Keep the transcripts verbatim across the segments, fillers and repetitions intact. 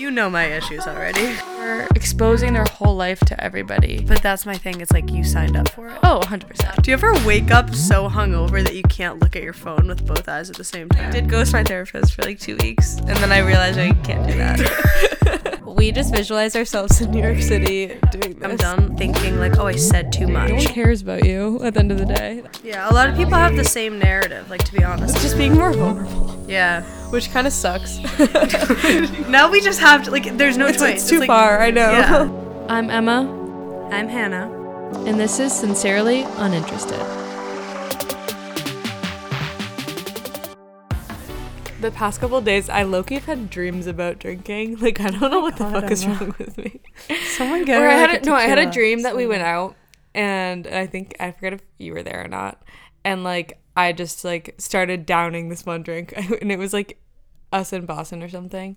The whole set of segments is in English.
You know my issues already. We're exposing their whole life to everybody. But that's my thing. It's like you signed up for it. Oh, one hundred percent. Do you ever wake up so hungover that you can't look at your phone with both eyes at the same time? I did ghost my therapist for like two weeks. And then I realized I can't do that. We just visualize ourselves in New York City doing this. I'm done thinking like, oh, I said too much. No one cares about you at the end of the day. Yeah, a lot of people have the same narrative, like, to be honest. It's just being more vulnerable. Yeah. Which kind of sucks. Now we just have to, like, there's no it's, choice. It's too it's like, far, I know. Yeah. I'm Emma. I'm Hannah. And this is Sincerely Uninterested. The past couple days, I low-key have had dreams about drinking. Like, I don't know what the God, fuck is know. wrong with me. Someone get or I had like a, No, I had a dream that we went out, and I think, I forget if you were there or not, and, like, I just, like, started downing this one drink, and it was, like, us in Boston or something,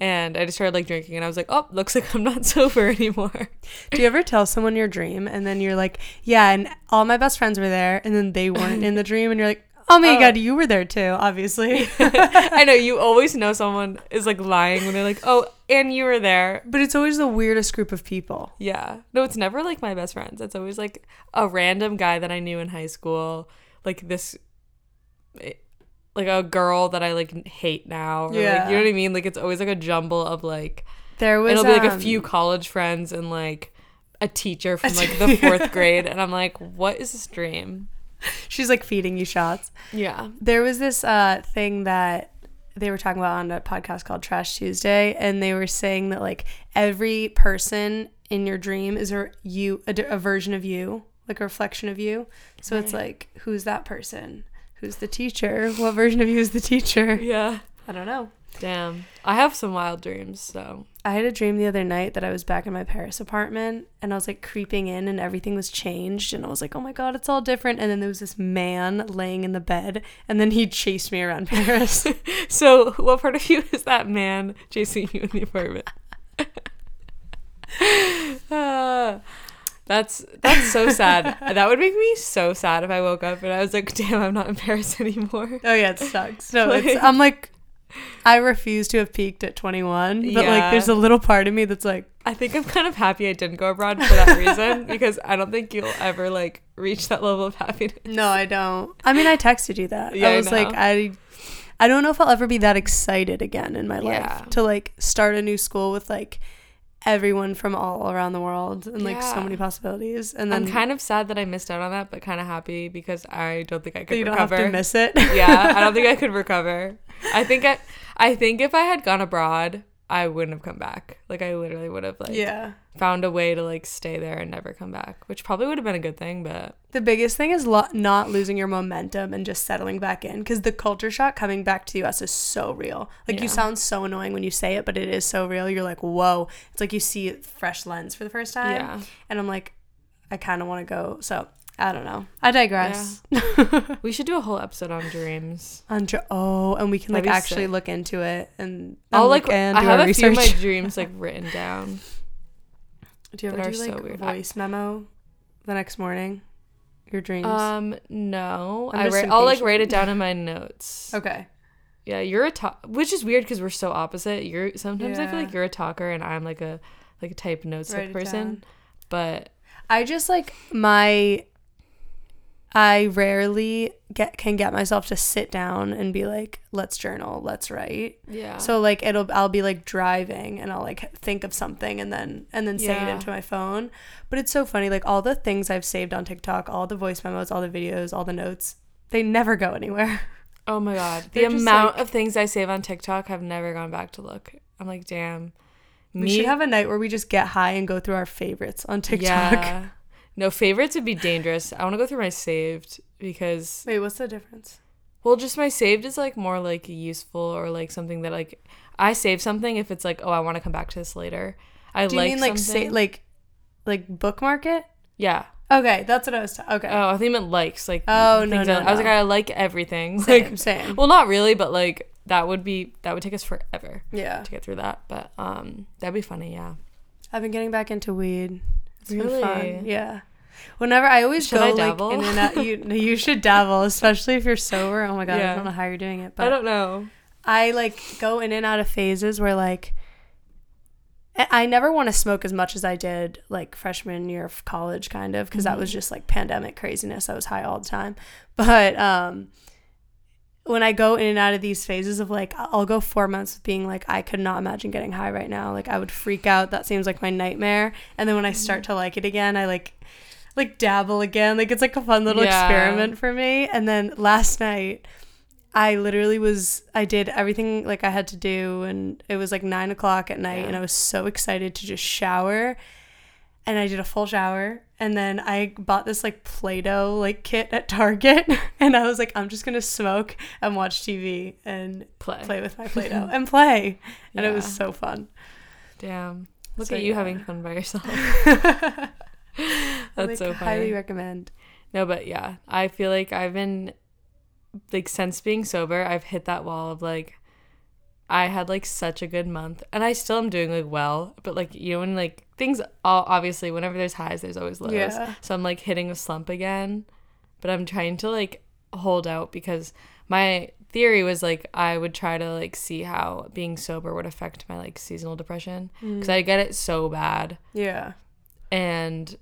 and I just started, like, drinking, and I was like, oh, looks like I'm not sober anymore. Do you ever tell someone your dream, and then you're like, yeah, and all my best friends were there, and then they weren't in the dream, and you're like, oh, my oh. God, you were there, too, obviously. I know. You always know someone is, like, lying when they're like, oh, and you were there. But it's always the weirdest group of people. Yeah. No, it's never, like, my best friends. It's always, like, a random guy that I knew in high school, like, this, like, a girl that I, like, hate now. Or, yeah. Like, you know what I mean? Like, it's always, like, a jumble of, like, there was, it'll be, like, um, a few college friends and, like, a teacher from, like, the fourth grade. And I'm like, what is this dream? She's like feeding you shots. Yeah. There was this uh thing that they were talking about on a podcast called Trash Tuesday, and they were saying that like every person in your dream is a you a, a version of you, like a reflection of you. So right. It's like, who's that person? Who's the teacher? What version of you is the teacher? Yeah. I don't know. Damn. I have some wild dreams, so. I had a dream the other night that I was back in my Paris apartment, and I was, like, creeping in, and everything was changed, and I was like, oh, my God, it's all different, and then there was this man laying in the bed, and then he chased me around Paris. So what part of you is that man chasing you in the apartment? uh, that's, that's so sad. That would make me so sad if I woke up, and I was like, damn, I'm not in Paris anymore. Oh, yeah, it sucks. No, like, it's, I'm like... I refuse to have peaked at twenty-one, but yeah. Like there's a little part of me that's like, I think I'm kind of happy I didn't go abroad for that reason, because I don't think you'll ever like reach that level of happiness. No, I don't. I mean, I texted you that. Yeah, I was I like, I I don't know if I'll ever be that excited again in my life yeah. to like start a new school with like everyone from all around the world and like yeah. so many possibilities. And then I'm kind of sad that I missed out on that, but kind of happy because I don't think I could you recover. You don't have to miss it. Yeah, I don't think I could recover. I think I, I think if I had gone abroad, I wouldn't have come back. Like I literally would have like yeah. found a way to like stay there and never come back, which probably would have been a good thing. But the biggest thing is lo- not losing your momentum and just settling back in, because the culture shock coming back to the U S is so real. Like yeah. you sound so annoying when you say it, but it is so real. You're like, whoa! It's like you see a fresh lens for the first time. Yeah. And I'm like, I kind of want to go. So. I don't know. I digress. Yeah. We should do a whole episode on dreams. On dr- oh, and we can That'd like actually sick. Look into it and, and I'll like and I have a research. Few of my dreams like written down. Do you ever do like so weird. voice memo the next morning? Your dreams? Um, no. I write, I'll like write it down in my notes. Okay. Yeah, you're a talk, which is weird because we're so opposite. You're sometimes yeah. I feel like you're a talker and I'm like a like a type notes type person, down. But I just like my. I rarely get can get myself to sit down and be like, let's journal, let's write. Yeah. So like it'll I'll be like driving and I'll like think of something and then and then yeah. save it into my phone. But it's so funny, like all the things I've saved on TikTok, all the voice memos, all the videos, all the notes, they never go anywhere. Oh my God. The amount like, of things I save on TikTok have never gone back to look. I'm like, damn. We me- should have a night where we just get high and go through our favorites on TikTok. Yeah. No, favorites would be dangerous. I want to go through my saved because... Wait, what's the difference? Well, just my saved is, like, more, like, useful or, like, something that, like... I save something if it's, like, oh, I want to come back to this later. I like something. Do you mean, like, sa- like, like bookmark it? Yeah. Okay, that's what I was... Ta- okay. Oh, I think it meant likes. Like, oh, no, no, no, I was like, I like everything. Same, like, same. Well, not really, but, like, that would be... That would take us forever. Yeah. To get through that. But um, that'd be funny, yeah. I've been getting back into weed. It's really? Been fun. Yeah. Whenever I always should go I dabble? Like in and out, you you should dabble, especially if you're sober. Oh my God, yeah. I don't know how you're doing it, but I don't know. I like go in and out of phases where like I never want to smoke as much as I did like freshman year of college, kind of, because mm-hmm. that was just like pandemic craziness. I was high all the time. But um, when I go in and out of these phases of like, I'll go four months with being like, I could not imagine getting high right now. Like, I would freak out. That seems like my nightmare. And then when I start to like it again, I like like dabble again. Like, it's like a fun little yeah. experiment for me. And then last night, I literally was, I did everything like I had to do, and it was like nine o'clock at night yeah. and I was so excited to just shower, and I did a full shower, and then I bought this like Play-Doh like kit at Target, and I was like, I'm just gonna smoke and watch T V and play, play with my Play-Doh and play, and yeah. it was so fun. Damn. Look so, at you yeah. having fun by yourself. That's like, so funny. Highly recommend. No, but yeah, I feel like I've been... like since being sober, I've hit that wall of like, I had like such a good month, and I still am doing like well, but like, you know, when like things all obviously whenever there's highs there's always lows, yeah. so I'm like hitting a slump again, but I'm trying to like hold out, because my theory was like I would try to like see how being sober would affect my like seasonal depression, because mm. I get it so bad, yeah, and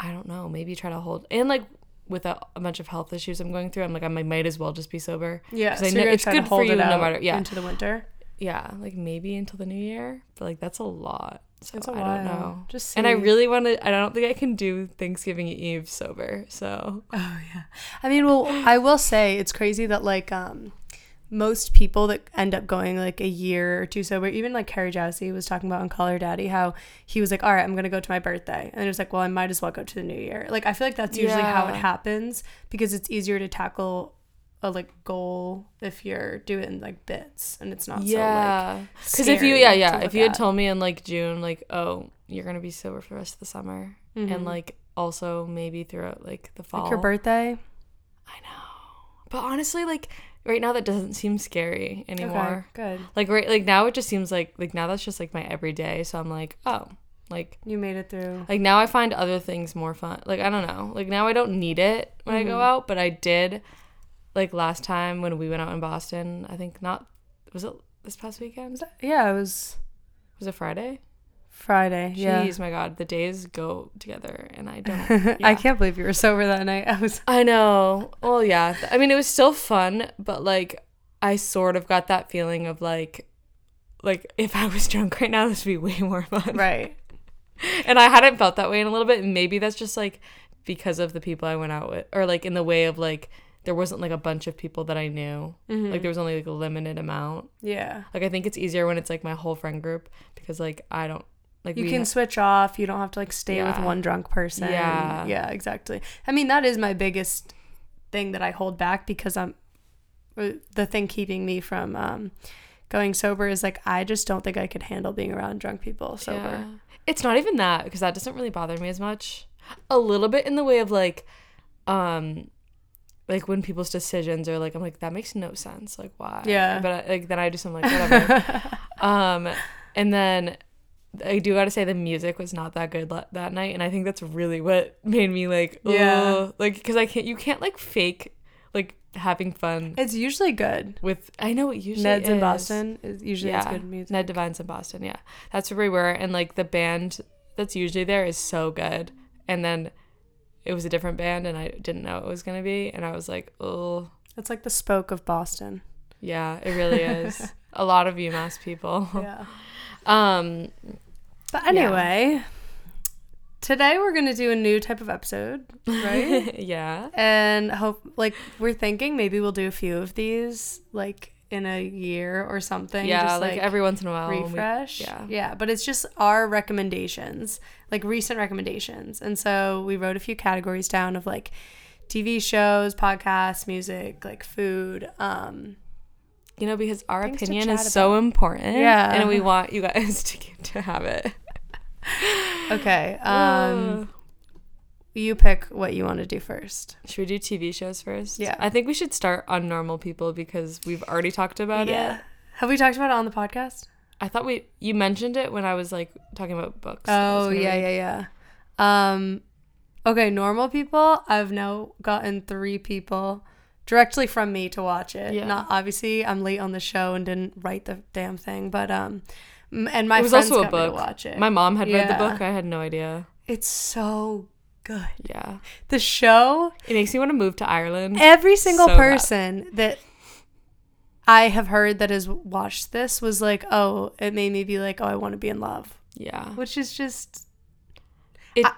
I don't know, maybe try to hold, and like with a, a bunch of health issues I'm going through, I'm like, I might as well just be sober. Yeah, so I know, it's good for you no matter. Yeah, into the winter. Yeah, like maybe until the new year, but like that's a lot. So it's a lot. I don't know. Just see. And I really want to. I don't think I can do Thanksgiving Eve sober. So. Oh yeah, I mean, well, I will say it's crazy that like um, most people that end up going like a year or two sober, even like Carrie Jousey was talking about on Call Her Daddy, how he was like, all right, I'm going to go to my birthday. And it was like, well, I might as well go to the new year. Like, I feel like that's usually yeah. how it happens, because it's easier to tackle a like goal if you're doing like bits, and it's not yeah. so like because if you yeah yeah if you had at. told me in like June like, oh, you're going to be sober for the rest of the summer mm-hmm. and like also maybe throughout like the fall. Like your birthday. I know. But honestly, like right now that doesn't seem scary anymore. Okay, good. Like right, like now it just seems like like now that's just like my everyday. So I'm like, oh, like you made it through. Like now I find other things more fun. Like I don't know. Like now I don't need it when mm-hmm. I go out, but I did. Like last time when we went out in Boston, I think not was it this past weekend? Was that, yeah, it was. Was it Friday? Friday. Jeez, yeah. Jeez, my God, the days go together, and I don't. Yeah. I can't believe you were sober that night. I was. I know. Well, yeah. I mean, it was still fun, but like, I sort of got that feeling of like, like if I was drunk right now, this would be way more fun. Right. And I hadn't felt that way in a little bit, and maybe that's just like because of the people I went out with, or like in the way of like there wasn't like a bunch of people that I knew. Mm-hmm. Like there was only like a limited amount. Yeah. Like I think it's easier when it's like my whole friend group, because like I don't. Like you can ha- switch off. You don't have to like stay yeah. with one drunk person. Yeah. Yeah, exactly. I mean, that is my biggest thing that I hold back, because I'm the thing keeping me from um, going sober is like, I just don't think I could handle being around drunk people sober. Yeah. It's not even that, because that doesn't really bother me as much. A little bit in the way of like, um, like when people's decisions are like, I'm like, that makes no sense. Like why? Yeah. But I, like then I just am like, whatever. um, and then. I do gotta say the music was not that good le- that night, and I think that's really what made me like, oh, yeah, like because I can't, you can't like fake like having fun. It's usually good with I know it usually Ned's is. in Boston is usually yeah. it's good music. Ned Devine's in Boston, yeah, that's where we were, and like the band that's usually there is so good, and then it was a different band, and I didn't know it was gonna be, and I was like, oh, it's like the Spoke of Boston. Yeah, it really is. A lot of UMass people. Yeah. Um, but anyway, yeah. today we're going to do a new type of episode, right? Yeah. And hope, like, we're thinking maybe we'll do a few of these, like, in a year or something. Yeah, just, like, like every once in a while. Refresh. We, yeah. Yeah, but it's just our recommendations, like, recent recommendations. And so we wrote a few categories down of, like, T V shows, podcasts, music, like, food, um... you know, because our Things opinion is about. so important. Yeah. And we want you guys to get to have it. Okay. Um, you pick what you want to do first. Should we do T V shows first? Yeah. I think we should start on Normal People, because we've already talked about yeah. it. Have we talked about it on the podcast? I thought we... You mentioned it when I was, like, talking about books. Oh, yeah, read. yeah, yeah. Um, okay, Normal People. I've now gotten three people... directly from me to watch it. Yeah. Not obviously, I'm late on the show and didn't write the damn thing, but um, And my it was friends also a got book. Me to watch it. My mom had yeah. read the book. I had no idea. It's so good. Yeah. The show. It makes me want to move to Ireland. Every single so person bad. That I have heard that has watched this was like, oh, it made me be like, oh, I want to be in love. Yeah. Which is just, it. I,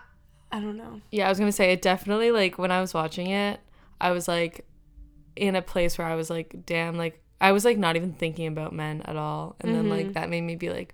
I don't know. Yeah, I was going to say, it definitely, like, when I was watching it, I was, like, in a place where I was, like, damn, like, I was, like, not even thinking about men at all. And mm-hmm. then, like, that made me be, like,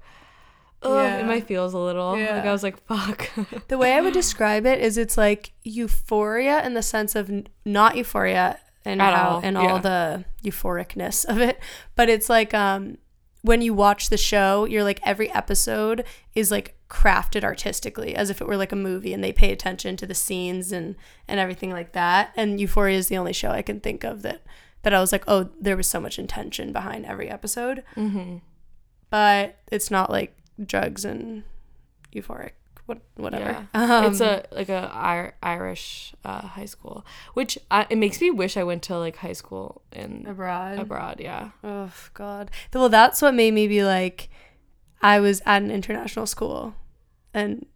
oh, yeah. in my feels a little. Yeah. Like, I was, like, fuck. The way I would describe it is it's, like, euphoria in the sense of n- not euphoria and at how, all, and yeah. all the euphoricness of it. But it's, like, um, when you watch the show, you're, like, every episode is, like, crafted artistically as if it were like a movie, and they pay attention to the scenes and and everything like that. And Euphoria is the only show I can think of that that I was like, oh, there was so much intention behind every episode. Mm-hmm. But it's not like drugs and euphoric what whatever. Yeah. Um, it's a like a I- Irish uh, high school, which I, it makes me wish I went to like high school in abroad. Abroad, yeah. Oh God. Well, that's what made me be like. I was at an international school, and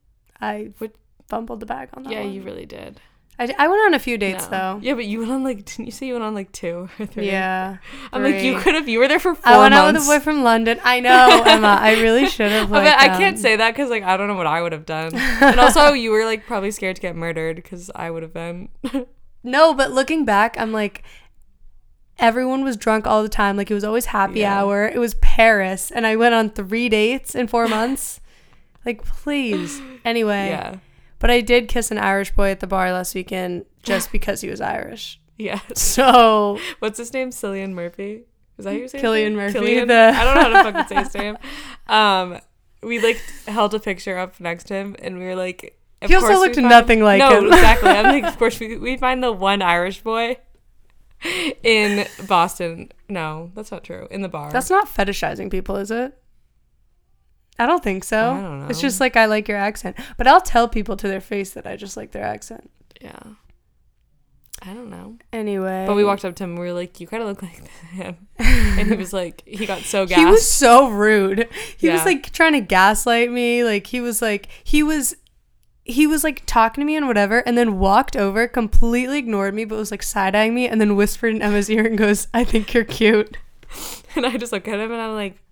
I would fumbled the bag on that yeah, one. Yeah, you really did. I, I went on a few dates, no. though. Yeah, but you went on, like, didn't you say you went on, like, two or three? Yeah. I'm three. Like, you could have, you were there for four months. I went months. out with a boy from London. I know, Emma. I really should have, like, I, mean, I can't um, say that because, like, I don't know what I would have done. And also, you were, like, probably scared to get murdered because I would have been. No, but looking back, I'm like... Everyone was drunk all the time. Like, it was always happy yeah. hour. It was Paris. And I went on three dates in four months. Like, please. Anyway. Yeah. But I did kiss an Irish boy at the bar last weekend just because he was Irish. Yeah. So. What's his name? Cillian Murphy? Is that your name? Cillian Murphy. Cillian? The- I don't know how to fucking say his name. Um, we, like, held a picture up next to him, and we were like. He also looked find- nothing like no, him. No, exactly. I'm like, of course, we, we find the one Irish boy. In Boston. No, that's not true. In the bar. That's not fetishizing people, is it? I don't think so. I don't know. It's just like, I like your accent. But I'll tell people to their face that I just like their accent. Yeah. I don't know. Anyway. But we walked up to him. We were like, you kind of look like him. And he was like, he got so gassed. He was so rude. He yeah. was like trying to gaslight me. Like he was like, he was... He was, like, talking to me and whatever, and then walked over, completely ignored me, but was, like, side-eyeing me, and then whispered in Emma's ear and goes, I think you're cute. And I just look at him, and I'm like...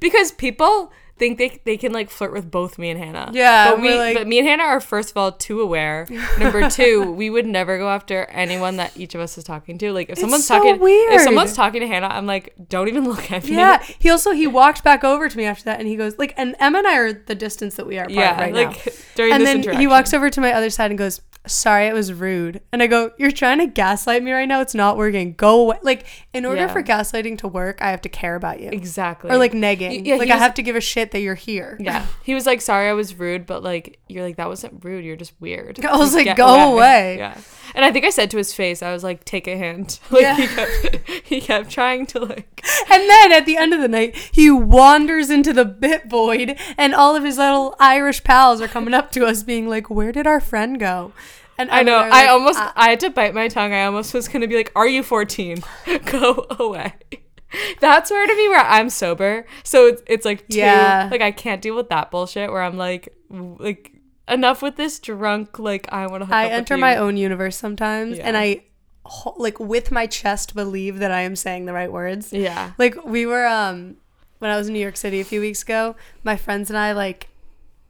Because people think they they can, like, flirt with both me and Hannah. Yeah. But, we, like... but me and Hannah are, first of all, too aware. Number two, we would never go after anyone that each of us is talking to. Like, if it's someone's so talking... weird. If someone's talking to Hannah, I'm like, don't even look at me. Yeah. He also, he walked back over to me after that, and he goes, like, and Emma and I are the distance that we are apart yeah, right like, now. Yeah, like, during and this interaction. And then he walks over to my other side and goes, sorry, it was rude. And I go, you're trying to gaslight me right now? It's not working. Go away. Like, in order yeah. for gaslighting to work, I have to care about you. Exactly. Or, like, negging. Yeah, like, I was, have to give a shit that you're here. Yeah. He was like, sorry, I was rude, but, like, you're like, that wasn't rude. You're just weird. I was like, like go away. Yeah. And I think I said to his face, I was like, take a hint. Like, yeah. he, kept, he kept trying to, like. And then at the end of the night, he wanders into the bit void, and all of his little Irish pals are coming up to us being like, where did our friend go? And I know. Like, I almost, ah. I had to bite my tongue. I almost was going to be like, are you fourteen? Go away. That's where to be where I'm sober. So it's, it's like, too, yeah. like, I can't deal with that bullshit where I'm like, like, enough with this drunk, like, I want to hook I up enter with you. My own universe sometimes, yeah. and I, like, with my chest believe that I am saying the right words. Yeah. Like, we were, um, when I was in New York City a few weeks ago, my friends and I, like,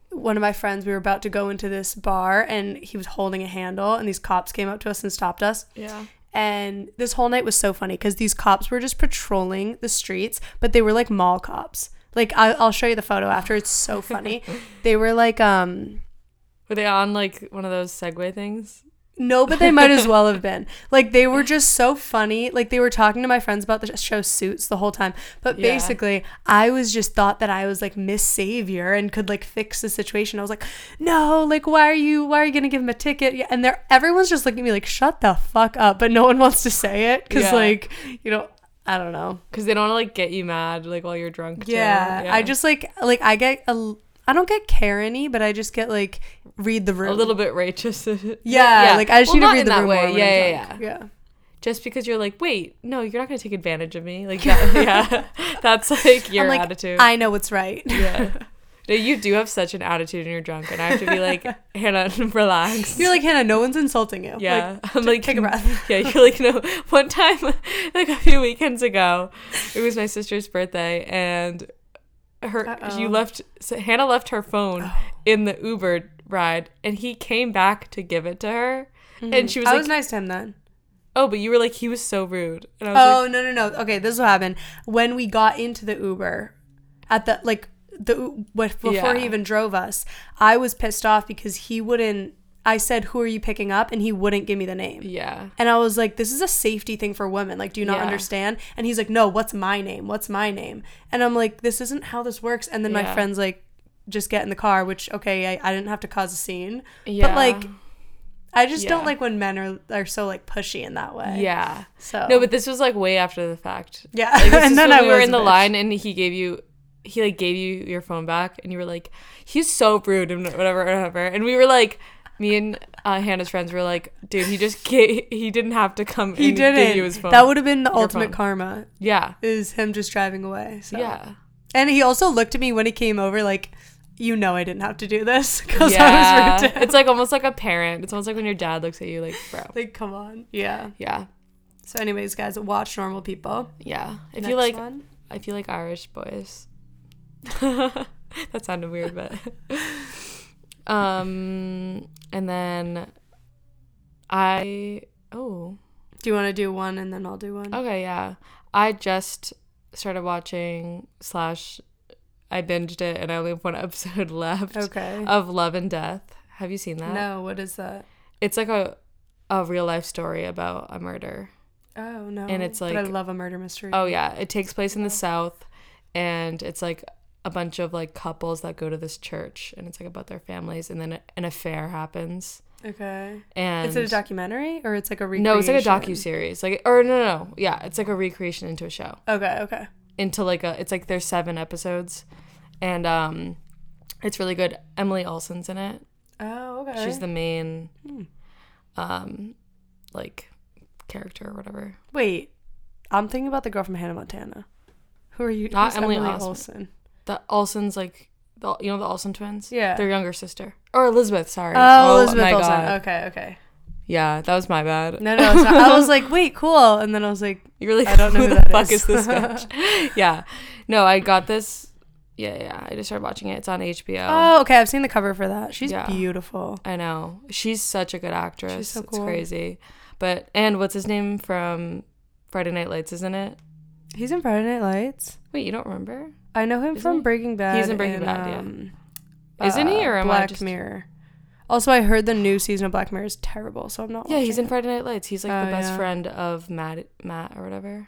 one of my friends, we were about to go into this bar, and he was holding a handle, and these cops came up to us and stopped us. Yeah. And this whole night was so funny, because these cops were just patrolling the streets, but they were, like, mall cops. Like, I- I'll show you the photo after. It's so funny. They were, like, um... Were they on, like, one of those Segway things? No, but they might as well have been. Like, they were just so funny. Like, they were talking to my friends about the show Suits the whole time. But yeah. basically, I was just thought that I was, like, Miss Savior and could, like, fix the situation. I was like, no, like, why are you, why are you going to give him a ticket? Yeah, and they're, everyone's just looking at me like, shut the fuck up. But no one wants to say it because, yeah. like, you know, I don't know. Because they don't want to, like, get you mad, like, while you're drunk, yeah, too. Yeah. I just, like, like, I get a... I don't get Karen-y, but I just get, like, read the room. A little bit righteous. yeah, yeah, like, I just well, need to read the room way. More yeah, yeah, yeah, yeah. just because you're like, wait, no, you're not going to take advantage of me. Like, that, yeah, that's like your I'm like, attitude. I know what's right. Yeah. No, you do have such an attitude when you're drunk, and I have to be like, Hannah, relax. You're like, Hannah, no one's insulting you. Yeah. Like, I'm like, take a breath. Yeah, you're like, no. One time, like a few weekends ago, it was my sister's birthday, and her, Uh-oh. you left, so Hannah left her phone oh. in the Uber ride, and he came back to give it to her, mm-hmm. and she was I like. I was nice to him then. Oh, but you were like, he was so rude. And I was oh, like, no, no, no. Okay, this will happen. When we got into the Uber, at the, like, The before yeah. he even drove us, I was pissed off because he wouldn't. I said, "Who are you picking up?" And he wouldn't give me the name. Yeah, and I was like, "This is a safety thing for women. Like, do you not yeah. understand?" And he's like, "No, what's my name? What's my name?" And I'm like, "This isn't how this works." And then yeah. my friend's like, "Just get in the car." Which okay, I, I didn't have to cause a scene. Yeah, but like, I just yeah. don't like when men are are so like pushy in that way. Yeah. So no, but this was like way after the fact. Yeah, like, this and then when I we were in the bitch. line, and he gave you. He, like, gave you your phone back, and you were like, he's so rude, and whatever, whatever. And we were like, me and uh, Hannah's friends were like, dude, he just, ga- he didn't have to come he and didn't. give you his phone. That would have been the ultimate phone. karma. Yeah. Is him just driving away. So. Yeah. And he also looked at me when he came over, like, you know I didn't have to do this, because yeah. I was rude to him. It's, like, almost like a parent. It's almost like when your dad looks at you, like, bro. Like, come on. Yeah. Yeah. So, anyways, guys, watch Normal People. Yeah. If Next you like, one. If you like Irish boys. That sounded weird, but um and then I oh do you want to do one and then I'll do one? Okay. Yeah, I just started watching slash I binged it, and I only have one episode left okay of Love and Death. Have you seen that? No. What is that? It's like a a real life story about a murder. Oh no. And it's like, but I love a murder mystery. Oh yeah. It takes place in the South, and it's like a bunch of like couples that go to this church, and it's like about their families, and then a, an affair happens. Okay. And is it a documentary or it's like a recreation? No, it's like a docuseries. Like or no, no, no. Yeah, it's like a recreation into a show. Okay, okay. Into like a it's like there's seven episodes, and um it's really good. Emily Olsen's in it. Oh, okay. She's the main hmm. um like character or whatever. Wait. I'm thinking about the girl from Hannah Montana. Who are you? Not Emily, Emily Olsen. Olsen. The Olsen's like, the, you know, the Olsen twins? Yeah. Their younger sister. Or Elizabeth, sorry. Oh, oh Elizabeth my Olsen. God. Okay, okay. Yeah, that was my bad. No, no, it's not. I was like, wait, cool. And then I was like, you really I don't know who, who the fuck is, is this bitch? Yeah. No, I got this. Yeah, yeah. I just started watching it. It's on H B O. Oh, okay. I've seen the cover for that. She's yeah. beautiful. I know. She's such a good actress. She's so cool. It's crazy. But, and what's his name from Friday Night Lights, isn't it? He's in Friday Night Lights. Wait, you don't remember? I know him Isn't from he? Breaking Bad. He's in Breaking and, Bad, um, yeah. Isn't uh, he? Or am Black I just... Mirror. Also, I heard the new season of Black Mirror is terrible, so I'm not yeah, watching Yeah, he's in Friday Night Lights. He's, like, oh, the best yeah. friend of Matt Matt or whatever.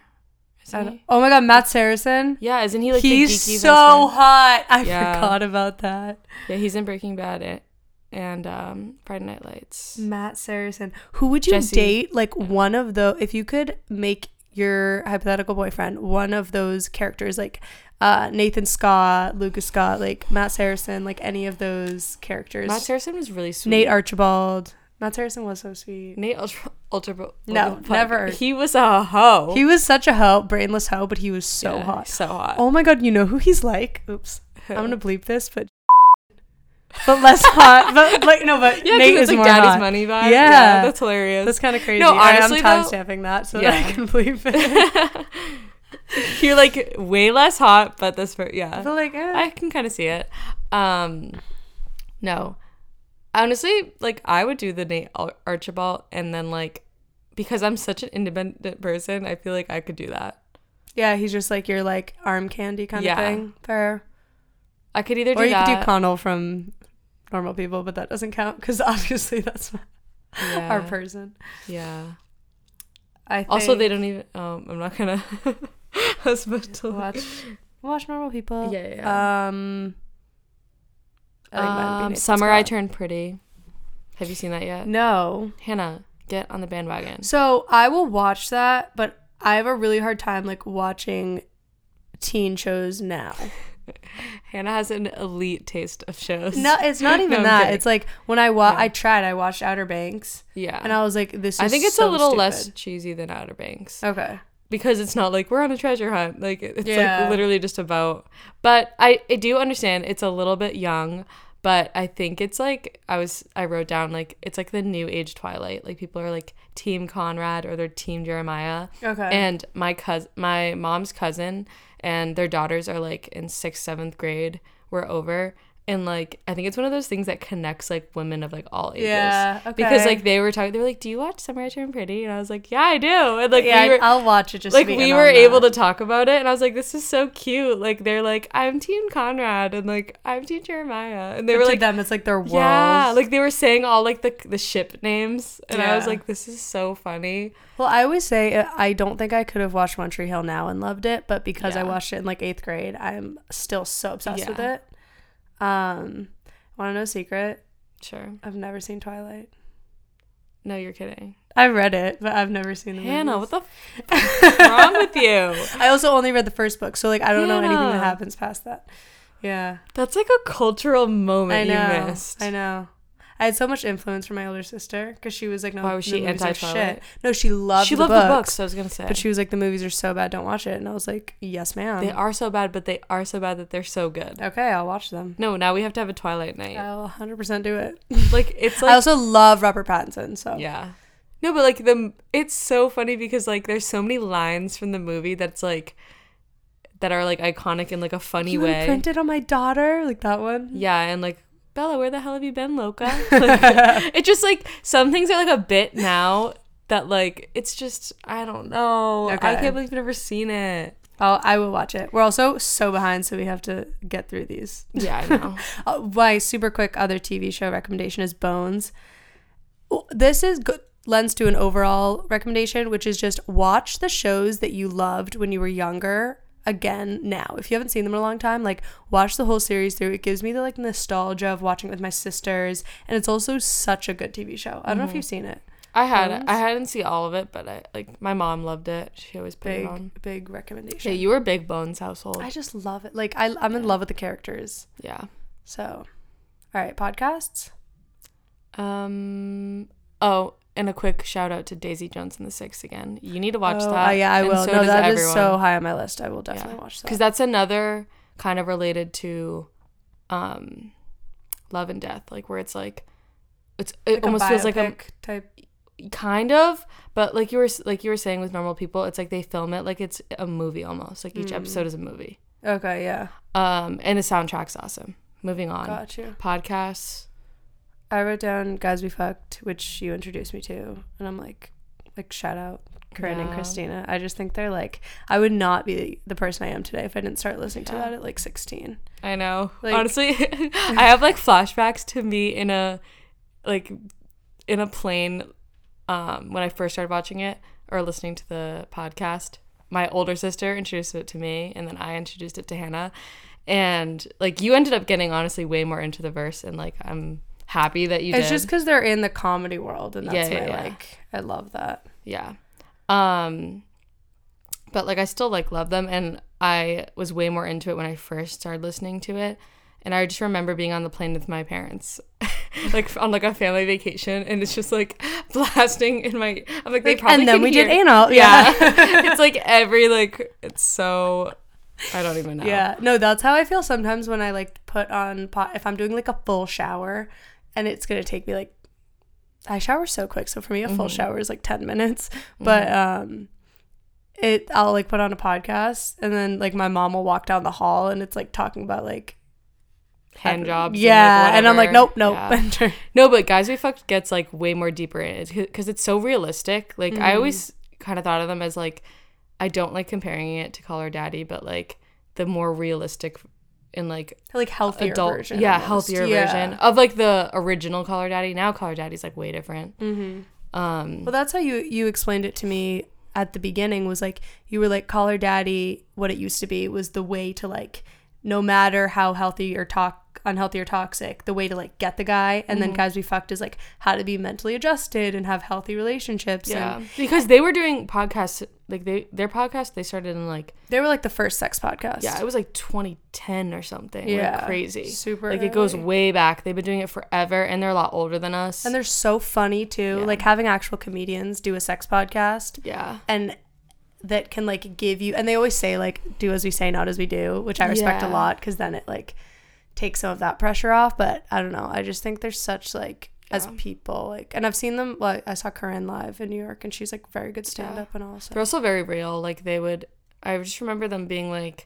Isn't he? Oh, my God, Matt Saracen? Yeah, isn't he, like, he's the geeky He's so hot. I yeah. forgot about that. Yeah, he's in Breaking Bad and um, Friday Night Lights. Matt Saracen. Who would you Jesse. date, like, yeah. one of the... If you could make your hypothetical boyfriend one of those characters, like... Uh, Nathan Scott, Lucas Scott, like Matt Saracen, like any of those characters. Matt Saracen was really sweet. Nate Archibald. Matt Saracen was so sweet. Nate Ultra, Ultra No, never. He was a hoe. He was such a hoe, brainless hoe, but he was so yeah, hot. So hot. Oh my God, you know who he's like? Oops. Who? I'm gonna bleep this, but but less hot. But like no, but yeah, Nate is like more daddy's hot. Money vibe. Yeah. yeah, that's hilarious. That's kind of crazy. No, honestly, I am time stamping that so yeah. that I can bleep it. You're like way less hot, but this for yeah. I feel like eh. I can kind of see it. Um, no, honestly, like I would do the Nate Archibald, and then like because I'm such an independent person, I feel like I could do that. Yeah, he's just like your like arm candy kind yeah. of thing. Fair. I could either do or you that. could do Connell from Normal People, but that doesn't count because obviously that's not yeah. our person. Yeah. I think also, they don't even. Um, I'm not gonna. I was supposed to watch, watch Normal People. Yeah, yeah. yeah. Um, I think um, mine be Summer Scott. I Turned Pretty. Have you seen that yet? No. Hannah, get on the bandwagon. So I will watch that, but I have a really hard time like watching teen shows now. Hannah has an elite taste of shows. No, it's not even no, that. It's like when I wa- yeah. I tried, I watched Outer Banks. Yeah. And I was like, this is I think it's so a little stupid. Less cheesy than Outer Banks. Okay. Because it's not like we're on a treasure hunt. Like it's yeah. like literally just about. But I, I do understand it's a little bit young, but I think it's like I was I wrote down like it's like the new age Twilight. Like people are like Team Conrad or they're Team Jeremiah. Okay. And my cousin, my mom's cousin, and their daughters are like in sixth, seventh grade. We're over. And, like, I think it's one of those things that connects, like, women of, like, all ages. Yeah, okay. Because, like, they were talking, they were like, do you watch Summer I Turn Pretty? And I was like, yeah, I do. And, like, yeah, we were, I'll watch it just Like, we were able that. to talk about it. And I was like, this is so cute. Like, they're like, I'm Team Conrad. And, like, I'm Team Jeremiah. And they but were to like, them, it's like their world. Yeah. Like, they were saying all, like, the, the ship names. And yeah. I was like, this is so funny. Well, I always say I don't think I could have watched One Tree Hill now and loved it. But because yeah. I watched it in, like, eighth grade, I'm still so obsessed yeah. with it. Um, want to know a secret? Sure. I've never seen Twilight. No, you're kidding. I've read it, but I've never seen the movie. Hannah, movies. What the fuck is wrong with you? I also only read the first book, so, like, I don't Hannah. know anything that happens past that. Yeah. That's, like, a cultural moment I know, you missed. I know. I had so much influence from my older sister, because she was like, no, Why was she anti-Twilight? No, she loved she the loved books. She loved the books, I was going to say. But she was like, the movies are so bad, don't watch it. And I was like, yes, ma'am. They are so bad, but they are so bad that they're so good. Okay, I'll watch them. No, now we have to have a Twilight night. I'll one hundred percent do it. Like, it's like... I also love Robert Pattinson, so... Yeah. No, but, like, the it's so funny because, like, there's so many lines from the movie that's, like... that are, like, iconic in, like, a funny you way. You imprinted on my daughter? Like, that one? Yeah, and, like... Bella, where the hell have you been, loca? Like, it just, like, some things are, like, a bit now that, like, it's just, I don't know. Okay. I can't believe you've never seen it. Oh, I will watch it. We're also so behind, so we have to get through these. Yeah, I know. uh, my super quick other T V show recommendation is Bones. This is good. Lends to an overall recommendation, which is just watch the shows that you loved when you were younger. Again, now, if you haven't seen them in a long time, like, watch the whole series through. It gives me the, like, nostalgia of watching it with my sisters, and it's also such a good T V show. I don't mm-hmm. know if you've seen it. I had it. I hadn't seen all of it, but I like my mom loved it. She always put big, it on. Big recommendation. Yeah, you were a big Bones household. I just love it. Like, I, I'm in love with the characters. Yeah. So, all right, podcasts. Um. Oh. And a quick shout out to Daisy Jones and the Six again. You need to watch oh, that. Uh, yeah, I and will. So no, does that everyone. Is so high on my list. I will definitely yeah. watch that. Because that's another kind of related to um, Love and Death, like where it's like it's it like almost a biopic feels like a type, kind of. But like you were like you were saying with Normal People, it's like they film it like it's a movie almost. Like each mm. episode is a movie. Okay, yeah. Um, and the soundtrack's awesome. Moving on. Gotcha. Podcasts. I wrote down Guys We Fucked, which you introduced me to, and I'm like, like shout out Corinne yeah. and Christina. I just think they're like, I would not be the person I am today if I didn't start listening yeah. to that at like sixteen. I know. Like, honestly, I have like flashbacks to me in a, like, in a plane um, when I first started watching it or listening to the podcast. My older sister introduced it to me, and then I introduced it to Hannah. And like you ended up getting honestly way more into the verse, and like I'm... happy that you it's did. It's just because they're in the comedy world, and that's yeah, yeah, my yeah. like I love that. Yeah. Um but like I still like love them, and I was way more into it when I first started listening to it, and I just remember being on the plane with my parents like on like a family vacation, and it's just like blasting in my I'm like, like they probably and then we hear. Did anal yeah, yeah. It's like every like it's so I don't even know yeah no that's how I feel sometimes when I like put on pot if I'm doing like a full shower. And it's going to take me, like, I shower so quick. So for me, a full mm-hmm. shower is, like, ten minutes. Mm-hmm. But um, it I'll, like, put on a podcast. And then, like, my mom will walk down the hall. And it's, like, talking about, like. Hand jobs. Yeah. And, like, and I'm like, nope, nope. Yeah. No, but Guys We Fucked gets, like, way more deeper in it. Because it's so realistic. Like, mm-hmm. I always kind of thought of them as, like, I don't like comparing it to Call Her Daddy. But, like, the more realistic in like like healthier adult, version yeah almost. healthier yeah. version of like the original Call Her Daddy. Now Call Her Daddy's like way different. Mm-hmm. um well that's how you you explained it to me at the beginning, was like you were like Call Her Daddy, what it used to be was the way to like no matter how healthy or talk Unhealthy or Toxic, the way to like get the guy, and mm-hmm. then Guys We Fucked is like how to be mentally adjusted and have healthy relationships. Yeah, and, because they were doing podcasts, like they their podcast they started in like they were like the first sex podcast. Yeah, it was like twenty ten or something. Yeah, like crazy, super. Like early. It goes way back. They've been doing it forever, and they're a lot older than us. And they're so funny too. Yeah. Like having actual comedians do a sex podcast. Yeah, and. That can like give you, and they always say like do as we say, not as we do, which I respect yeah. a lot, because then it like takes some of that pressure off. But I don't know, I just think there's such like yeah. as people, like, and I've seen them, like I saw Corinne live in New York, and she's like very good stand up yeah. and all. They're also very real. Like they would, I just remember them being like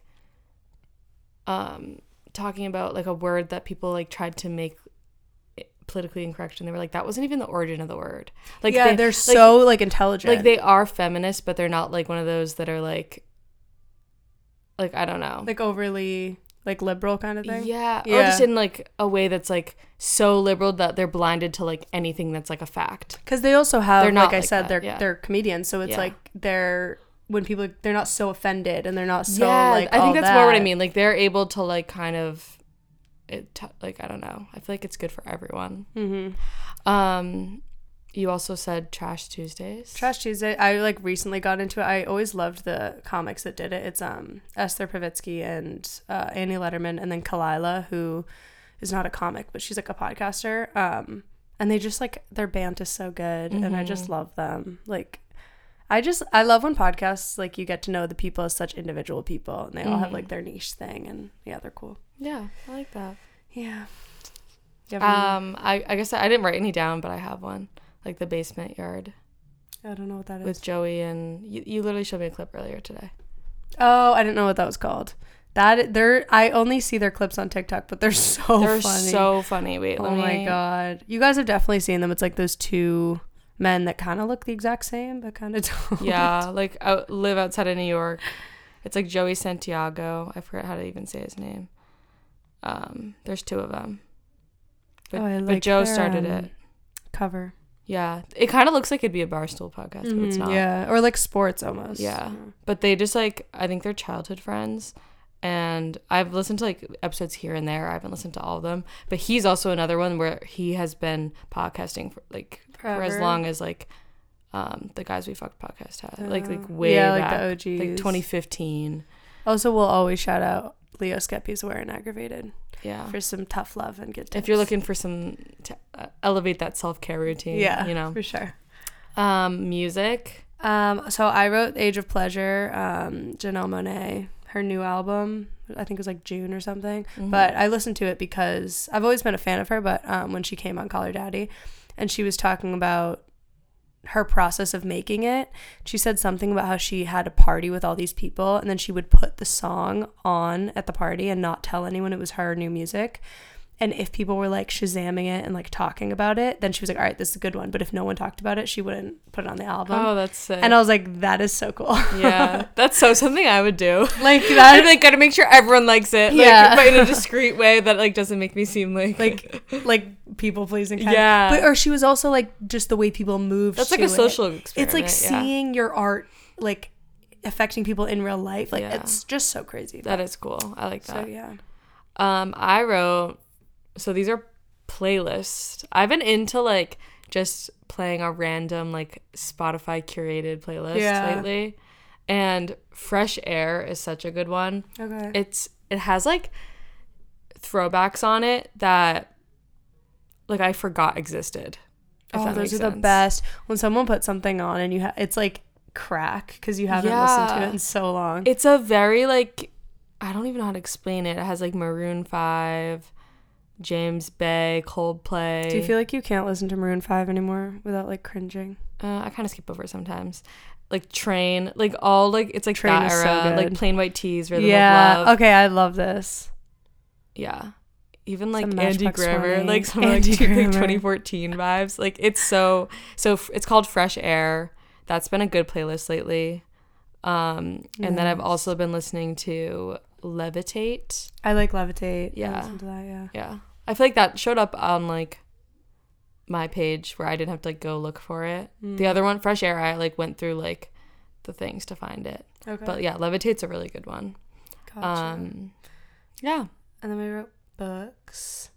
um talking about like a word that people like tried to make politically incorrect, and they were like, that wasn't even the origin of the word. Like yeah, they, they're like, so like intelligent. Like they are feminist, but they're not like one of those that are like, like I don't know, like overly like liberal kind of thing. Yeah, yeah. Or just in like a way that's like so liberal that they're blinded to like anything that's like a fact. Because they also have, they're not like, like I said, that. they're yeah. they're comedians, so it's yeah. like they're when people they're not so offended, and they're not so yeah, like. I think that's that. more what I mean. Like they're able to like kind of. It t- like I don't know, I feel like it's good for everyone. Mm-hmm. Um you also said Trash Tuesdays. Trash Tuesday, I like recently got into it. I always loved the comics that did it. It's um Esther Pavitsky and uh Annie Letterman, and then Kalila, who is not a comic but she's like a podcaster, um and they just like their band is so good. Mm-hmm. And I just love them. Like I just I love when podcasts, like you get to know the people as such individual people, and they mm-hmm. all have like their niche thing, and yeah, they're cool. Yeah, I like that. Yeah. Um, I I guess I, I didn't write any down, but I have one, like The Basement Yard. I don't know what that is. With Joey and you, you literally showed me a clip earlier today. Oh, I didn't know what that was called. That they're I only see their clips on TikTok, but they're so they're funny. They're so funny. Wait, let oh me... my god, you guys have definitely seen them. It's like those two. Men that kind of look the exact same, but kind of don't. Yeah, like out, live outside of New York. It's like Joey Santiago. I forgot how to even say his name. Um, there's two of them. But, oh, I like but Joe their, started um, it. Cover. Yeah, it kind of looks like it'd be a Barstool podcast, mm-hmm, but it's not. Yeah, or like sports almost. Yeah, yeah, but they just like, I think they're childhood friends. And I've listened to like episodes here and there. I haven't listened to all of them, but he's also another one where he has been podcasting for like Forever. for as long as like um the Guys We Fucked podcast had, uh, like like way yeah, back, like the O Gs, like twenty fifteen. Also, we'll always shout out Leo Skeppy's Aware and Aggravated, yeah, for some tough love and good tips. If you're looking for some to uh, elevate that self care routine, yeah, you know for sure. Um, music. Um, so I wrote Age of Pleasure. Um, Janelle Monae. Her new album, I think it was like June or something. Mm-hmm. But I listened to it because I've always been a fan of her, but um, when she came on Call Her Daddy, and she was talking about her process of making it, she said something about how she had a party with all these people, and then she would put the song on at the party and not tell anyone it was her new music. And if people were like shazamming it and like talking about it, then she was like, all right, this is a good one. But if no one talked about it, she wouldn't put it on the album. Oh, that's sick. And I was like, that is so cool. Yeah. That's so something I would do. Like that. I'd be like, gotta make sure everyone likes it. Like, yeah. But in a discreet way that like doesn't make me seem like. Like, like people pleasing. Kind yeah. Of. But, or she was also like, just the way people moved. That's like a it. social experience. It's like yeah. seeing your art like affecting people in real life. Like yeah. it's just so crazy. That but, is cool. I like that. So yeah. Um, I wrote... So these are playlists. I've been into like just playing a random like Spotify curated playlist yeah. lately, and Fresh Air is such a good one. Okay, it's it has like throwbacks on it that like I forgot existed. If oh, that those makes are sense. The best. When someone puts something on and you ha- it's like crack because you haven't yeah. listened to it in so long. It's a very like I don't even know how to explain it. It has like Maroon five. James Bay, Coldplay. Do you feel like you can't listen to Maroon five anymore without like cringing? Uh, I kind of skip over it sometimes. Like Train, like all like it's like Train that era, so like Plain White Tees, Rhythm yeah. of Love. Okay, I love this. Yeah, even like Andy Grammer, like some Andy like, like twenty fourteen vibes. Like it's so so. F- it's called Fresh Air. That's been a good playlist lately. Um, and nice. Then I've also been listening to Levitate. I like Levitate. Yeah, I listen to that. Yeah, yeah. I feel like that showed up on, like, my page where I didn't have to, like, go look for it. Mm. The other one, Fresh Air, I, like, went through, like, the things to find it. Okay. But, yeah, Levitate's a really good one. Gotcha. Um, yeah. And then we wrote books.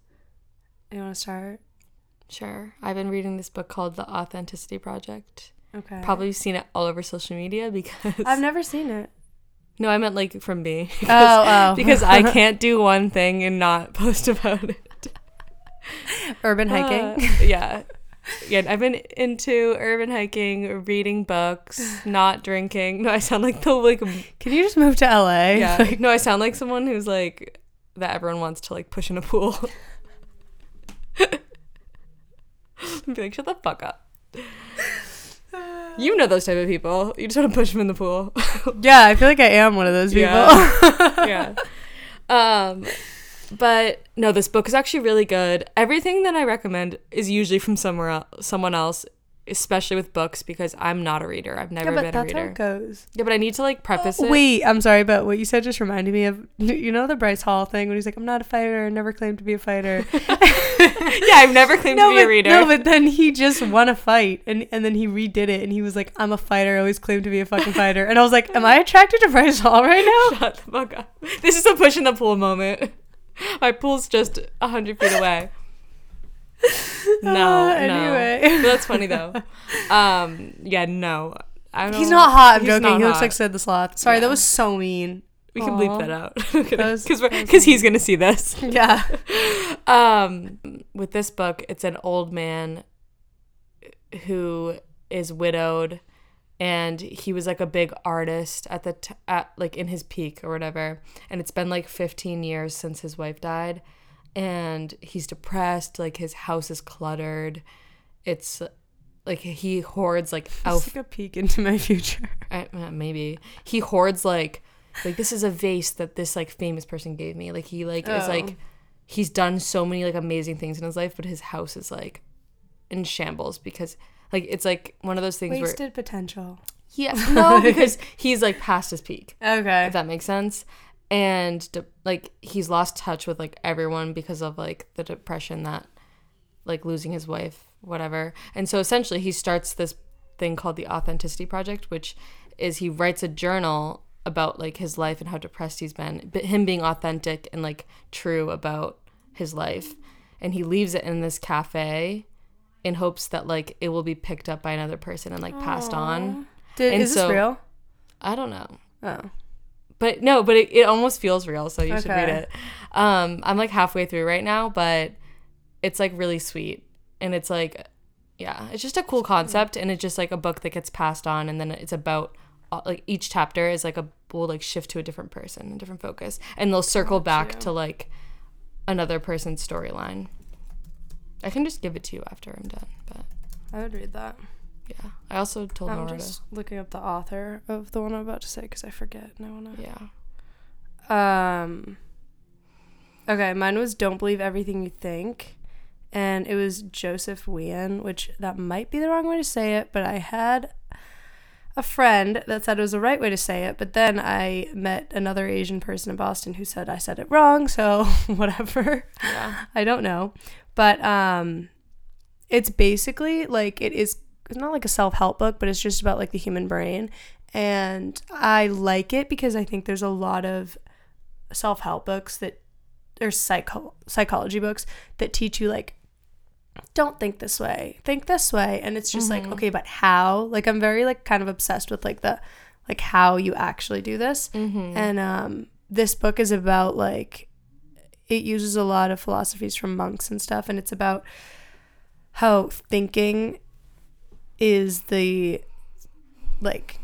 You want to start? Sure. I've been reading this book called The Authenticity Project. Okay. Probably seen it all over social media because... I've never seen it. No, I meant like from me. Because, oh, oh. Because I can't do one thing and not post about it. Urban hiking. Uh, yeah. Yeah, I've been into urban hiking, reading books, not drinking. No, I sound like the, like... Can you just move to L A? Yeah. Like, no, I sound like someone who's like, that everyone wants to like push in a pool. I'd be like, shut the fuck up. You know those type of people. You just want to push them in the pool. Yeah, I feel like I am one of those people. Yeah. yeah. Um, but no, this book is actually really good. Everything that I recommend is usually from somewhere else, someone else, especially with books, because I'm not a reader. I've never yeah, been a reader. Yeah, but that's how it goes. Yeah, but I need to like preface oh, it. Wait, I'm sorry, but what you said just reminded me of, you know, the Bryce Hall thing when he's like, I'm not a fighter. I never claimed to be a fighter. Yeah, I've never claimed no, to be but, a reader. No, but then he just won a fight, and, and then he redid it, and he was like, I'm a fighter. I always claimed to be a fucking fighter. And I was like, am I attracted to Bryce Hall right now? Shut the fuck up. This is a push in the pool moment. My pool's just one hundred feet away. No, uh, anyway. No. But that's funny, though. Um, yeah, no. I don't, he's not hot. I'm he's joking. He looks hot. Like Sid the Sloth. Sorry, yeah. That was so mean. We Aww. Can bleep that out because he's gonna see this. Yeah. Um, with this book, it's an old man who is widowed, and he was like a big artist at the t- at like in his peak or whatever. And it's been like fifteen years since his wife died, and he's depressed. Like his house is cluttered. It's like he hoards like elf- it's like a peek into my future. I, uh, maybe he hoards like. Like, this is a vase that this, like, famous person gave me. Like, he, like, oh. is, like, he's done so many, like, amazing things in his life, but his house is, like, in shambles because, like, it's, like, one of those things Wasted where... Wasted potential. Yeah. No, because he's, like, past his peak. Okay. If that makes sense. And, de- like, he's lost touch with, like, everyone because of, like, the depression that, like, losing his wife, whatever. And so, essentially, he starts this thing called the Authenticity Project, which is he writes a journal... about like his life and how depressed he's been, but him being authentic and like true about his life, and he leaves it in this cafe in hopes that like it will be picked up by another person and like passed Aww. on. Did, and is so, this real? I don't know. Oh, but no, but it, it almost feels real, so you okay. should read it. Um, I'm like halfway through right now, but it's like really sweet, and it's like, yeah, it's just a cool concept, and it's just like a book that gets passed on, and then it's about. Like each chapter is like a will like shift to a different person, a different focus, and they'll circle back you. to like another person's storyline. I can just give it to you after I'm done, but I would read that. Yeah, I also told I'm Nora just to... looking up the author of the one I'm about to say because I forget. And I want to. Yeah. Um. Okay, mine was Don't Believe Everything You Think, and it was Joseph Wein, which that might be the wrong way to say it, but I had. A friend that said it was the right way to say it, but then I met another Asian person in Boston who said I said it wrong, so whatever. Yeah. I don't know. But um, it's basically like it is it's not like a self-help book, but it's just about like the human brain. And I like it because I think there's a lot of self-help books that or psycho- psychology books that teach you like don't think this way, think this way, and it's just mm-hmm. like, okay, but how? Like, I'm very like kind of obsessed with like the like how you actually do this. Mm-hmm. And um this book is about like it uses a lot of philosophies from monks and stuff, and it's about how thinking is the like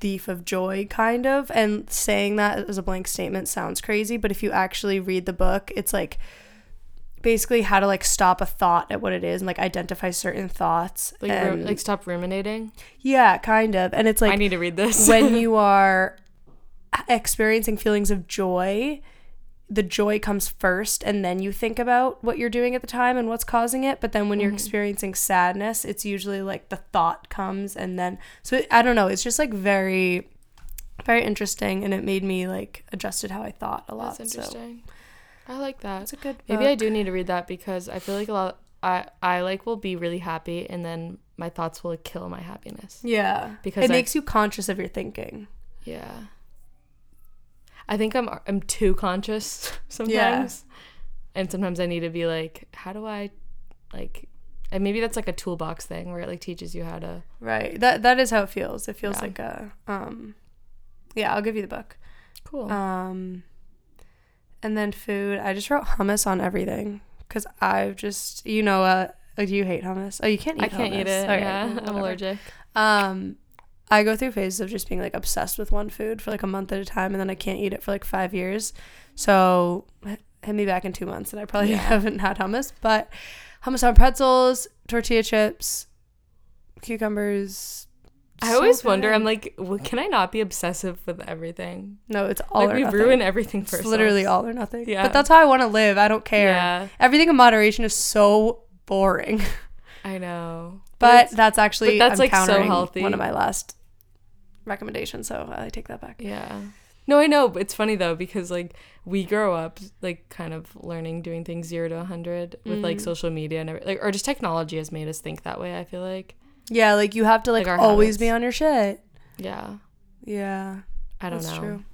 thief of joy kind of, and saying that as a blank statement sounds crazy, but if you actually read the book, it's like basically how to like stop a thought at what it is and like identify certain thoughts like, and, rum- like stop ruminating yeah kind of. And it's like I need to read this. When you are experiencing feelings of joy, the joy comes first, and then you think about what you're doing at the time and what's causing it. But then when mm-hmm. you're experiencing sadness, it's usually like the thought comes, and then so I don't know, it's just like very very interesting, and it made me like adjusted how I thought a lot. That's interesting. So I like that. It's a good book. Maybe I do need to read that because I feel like a lot I, I like will be really happy, and then my thoughts will like, kill my happiness. Yeah. Because it I, makes you conscious of your thinking. Yeah. I think I'm I'm too conscious sometimes. Yeah. And sometimes I need to be like, how do I, like, and maybe that's like a toolbox thing where it like teaches you how to. Right. That that is how it feels. It feels yeah. like a, um, yeah, I'll give you the book. Cool. Um, and then food. I just wrote hummus on everything because I've just, you know, uh, do you hate hummus? Oh, you can't eat I hummus. I can't eat it. All yeah, right, I'm allergic. Um, I go through phases of just being like obsessed with one food for like a month at a time, and then I can't eat it for like five years. So hit me back in two months, and I probably yeah. haven't had hummus. But hummus on pretzels, tortilla chips, cucumbers. I so always good. wonder. I'm like, well, can I not be obsessive with everything? No, it's all like, or we nothing. We ruin everything for it's ourselves. Literally all or nothing. Yeah. But that's how I want to live. I don't care. Yeah. Everything in moderation is so boring. I know. But, but that's actually but that's I'm like countering so healthy. One of my last recommendations, so I take that back. Yeah. No, I know. It's funny though because like we grow up like kind of learning doing things zero to a hundred with mm. like social media and every, like or just technology has made us think that way. I feel like. Yeah, like you have to like, like always habits. Be on your shit. Yeah. Yeah. I don't that's know. True.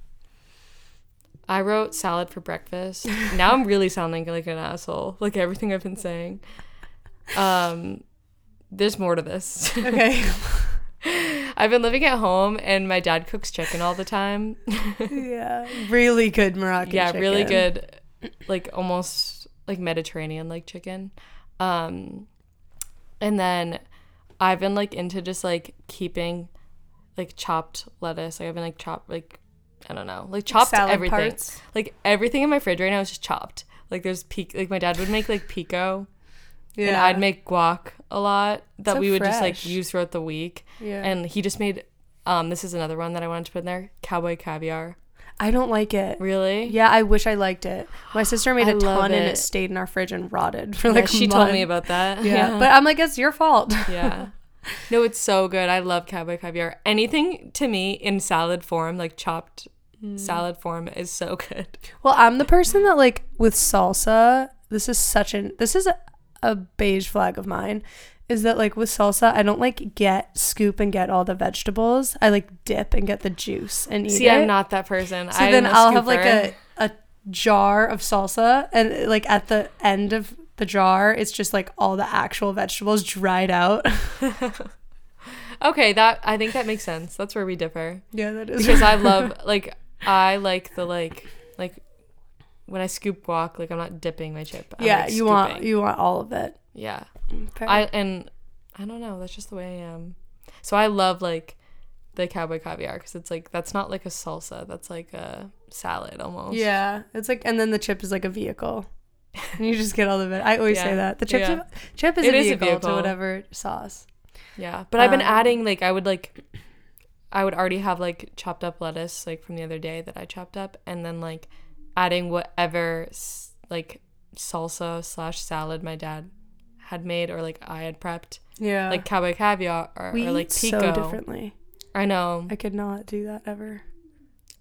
I wrote salad for breakfast. Now I'm really sounding like an asshole. Like everything I've been saying. Um. There's more to this. Okay. I've been living at home, and my dad cooks chicken all the time. Yeah. Really good Moroccan yeah, chicken. Yeah, really good, like, almost, like, Mediterranean-like chicken. Um, and then I've been, like, into just, like, keeping, like, chopped lettuce. Like, I've been, like, chopped, like, I don't know. Like, chopped salad everything. Parts. Like, everything in my fridge right now is just chopped. Like, there's pico. Like, my dad would make, like, pico. Yeah. And I'd make guac a lot that so we would fresh. Just like use throughout the week. Yeah. And he just made, um, this is another one that I wanted to put in there, cowboy caviar. I don't like it. Really? Yeah, I wish I liked it. My sister made I a ton it. And it stayed in our fridge and rotted for like yeah, a she month. Told me about that. Yeah. yeah. But I'm like, it's your fault. Yeah. No, it's so good. I love cowboy caviar. Anything to me in salad form, like chopped mm. salad form is so good. Well, I'm the person that like with salsa, this is such an, this is a, a beige flag of mine is that like with salsa I don't like get scoop and get all the vegetables. I like dip and get the juice and eat see, it. See, I'm not that person. So I'm then I'll scooper. Have like a, a jar of salsa and like at the end of the jar it's just like all the actual vegetables dried out. Okay, that I think that makes sense. That's where we differ. Yeah, that is. Because I love like I like the like like when I scoop guac, like I'm not dipping my chip. I'm yeah, like you want you want all of it. Yeah, okay. I and I don't know. That's just the way I am. So I love like the cowboy caviar because it's like that's not like a salsa. That's like a salad almost. Yeah, it's like and then the chip is like a vehicle. And you just get all of it. I always yeah. say that the chip yeah. chip is, it a, is vehicle a vehicle to whatever sauce. Yeah, but um, I've been adding like I would like I would already have like chopped up lettuce like from the other day that I chopped up and then like. Adding whatever like salsa slash salad my dad had made or like I had prepped. Yeah. Like cowboy caviar or, we or like pico. We eat so differently. I know. I could not do that ever.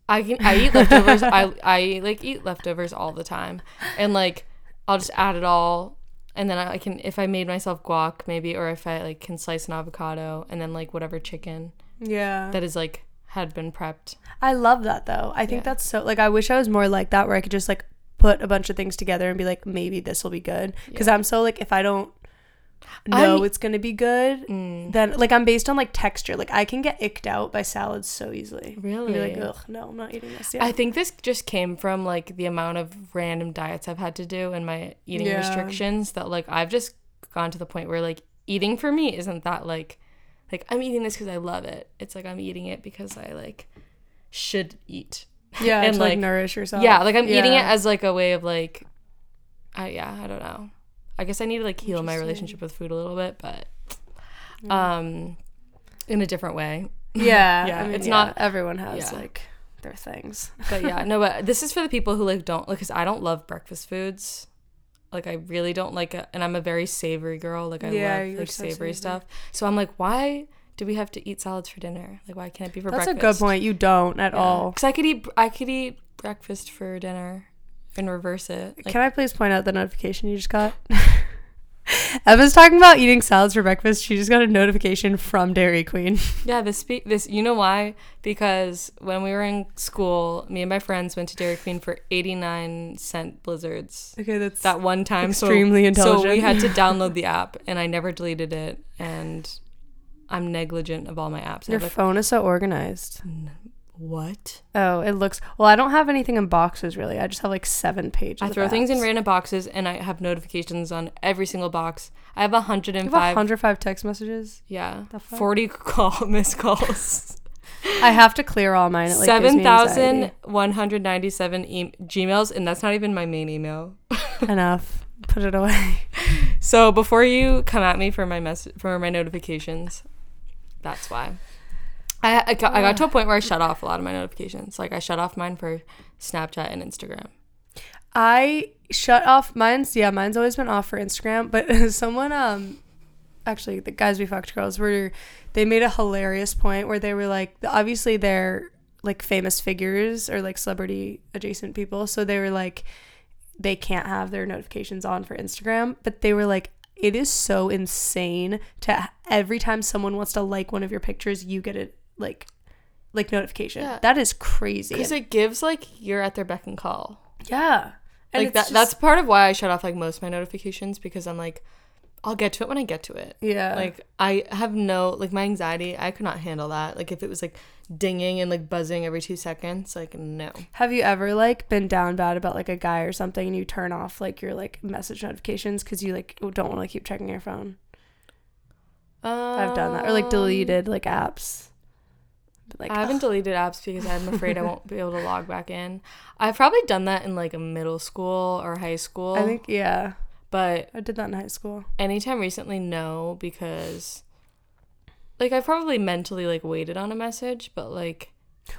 I can. I eat leftovers. I I like eat leftovers all the time, and like I'll just add it all, and then I, I can if I made myself guac maybe or if I like can slice an avocado and then like whatever chicken. Yeah. That is like. Had been prepped. I love that though. I think yeah. that's so like I wish I was more like that where I could just like put a bunch of things together and be like maybe this will be good because yeah. I'm so like if I don't know I'm, it's gonna be good mm. then like I'm based on like texture like I can get icked out by salads so easily. Really? Be like ugh no I'm not eating this yet. I think this just came from like the amount of random diets I've had to do and my eating yeah. restrictions that like I've just gone to the point where like eating for me isn't that like like, I'm eating this because I love it. It's like I'm eating it because I, like, should eat. Yeah, and, to, like, like, nourish yourself. Yeah, like, I'm yeah. eating it as, like, a way of, like, I, yeah, I don't know. I guess I need to, like, heal my relationship with food a little bit, but um, in a different way. Yeah. yeah I mean, it's yeah, not... Everyone has, yeah. like, their things. But, yeah, no, but this is for the people who, like, don't... Because I don't love breakfast foods. Like I really don't like it and I'm a very savory girl like I yeah, love like so savory, savory stuff so I'm like why do we have to eat salads for dinner like why can't it be for that's breakfast that's a good point you don't at yeah. all because I could eat I could eat breakfast for dinner and reverse it like, can I please point out the notification you just got Eva's talking about eating salads for breakfast. She just got a notification from Dairy Queen. Yeah, this, this, you know why? Because when we were in school, me and my friends went to Dairy Queen for eighty-nine cent blizzards. Okay, that's that one time. Extremely so, intelligent. So we had to download the app, and I never deleted it, and I'm negligent of all my apps. Your phone is so organized. What? Oh, it looks... Well, I don't have anything in boxes, really. I just have, like, seven pages I throw apps. Things in random boxes, and I have notifications on every single box. I have one hundred five... You have one hundred five text messages? Yeah. forty call missed calls. I have to clear all mine. It, like, seven thousand one hundred ninety-seven e- Gmails, and that's not even my main email. Enough. Put it away. So, before you come at me for my mess- for my notifications, that's why. I, I, got, I got to a point where I shut off a lot of my notifications. Like, I shut off mine for Snapchat and Instagram. I shut off mine's, yeah, mine's always been off for Instagram. But someone, um, actually, the Guys We Fucked girls, were, they made a hilarious point where they were like, obviously they're, like, famous figures or, like, celebrity adjacent people. So they were like, they can't have their notifications on for Instagram. But they were like, it is so insane to every time someone wants to like one of your pictures, you get it. like like notification. Yeah. That is crazy because it gives, like, you're at their beck and call. Yeah, and like that just... that's part of why I shut off, like, most of my notifications, because I'm like, I'll get to it when I get to it. Yeah, like, I have no, like, my anxiety, I could not handle that. Like, if it was, like, dinging and, like, buzzing every two seconds, like, no. Have you ever, like, been down bad about, like, a guy or something, and you turn off, like, your, like, message notifications because you, like, don't want to keep checking your phone? um... I've done that, or, like, deleted, like, apps. Like, I haven't ugh. deleted apps because I'm afraid I won't be able to log back in. I've probably done that in, like, middle school or high school. I think, yeah. But I did that in high school. Anytime recently, no, because, like, I probably mentally, like, waited on a message, but, like,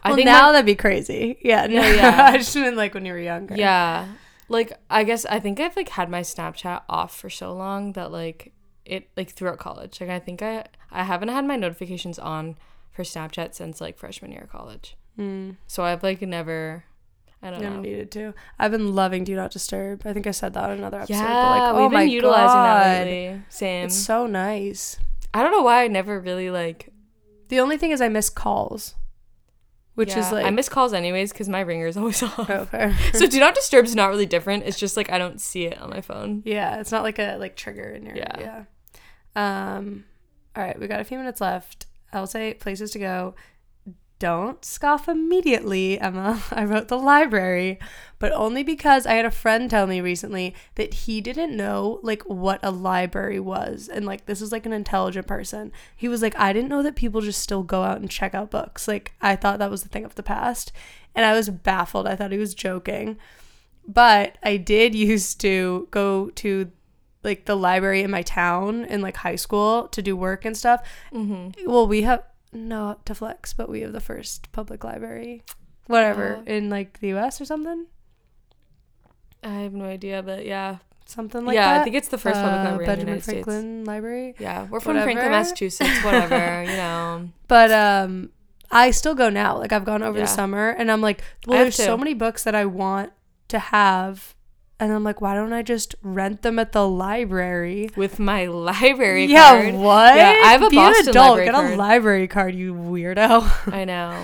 I well, think now, like, that'd be crazy. Yeah, no, yeah. I just meant, like, when you were younger. Yeah, like, I guess I think I've, like, had my Snapchat off for so long that, like, it, like, throughout college. Like, I think I I haven't had my notifications on for Snapchat since, like, freshman year of college. Mm. So I've, like, never, I don't never know. Needed to. I've been loving Do Not Disturb. I think I said that on another episode. Yeah, but, like, we've oh been my utilizing God. That lately. Same. It's so nice. I don't know why I never really, like... The only thing is I miss calls, which yeah, is, like... I miss calls anyways because my ringer's always off. Oh, fair. So Do Not Disturb is not really different. It's just, like, I don't see it on my phone. Yeah, it's not, like, a, like, trigger in your... Yeah. yeah. Um. All right, we got a few minutes left. I'll say places to go. Don't scoff immediately, Emma. I wrote the library, but only because I had a friend tell me recently that he didn't know, like, what a library was. And, like, this is, like, an intelligent person. He was like, I didn't know that people just still go out and check out books. Like, I thought that was the thing of the past. And I was baffled. I thought he was joking. But I did used to go to, like, the library in my town in, like, high school to do work and stuff. Mm-hmm. Well, we have, no, to flex, but we have the first public library, whatever, yeah. in, like, the U S or something. I have no idea, but yeah. Something like yeah, that. Yeah, I think it's the first uh, public library in the United States. Benjamin Franklin Library. Yeah, we're from whatever. Franklin, Massachusetts, whatever, you know. But um, I still go now. Like, I've gone over yeah. the summer, and I'm like, well, there's to. so many books that I want to have. And I'm like, why don't I just rent them at the library? With my library yeah, card. Yeah, what? Yeah, I have a Be Boston adult, library card. Get a library card, you weirdo. I know.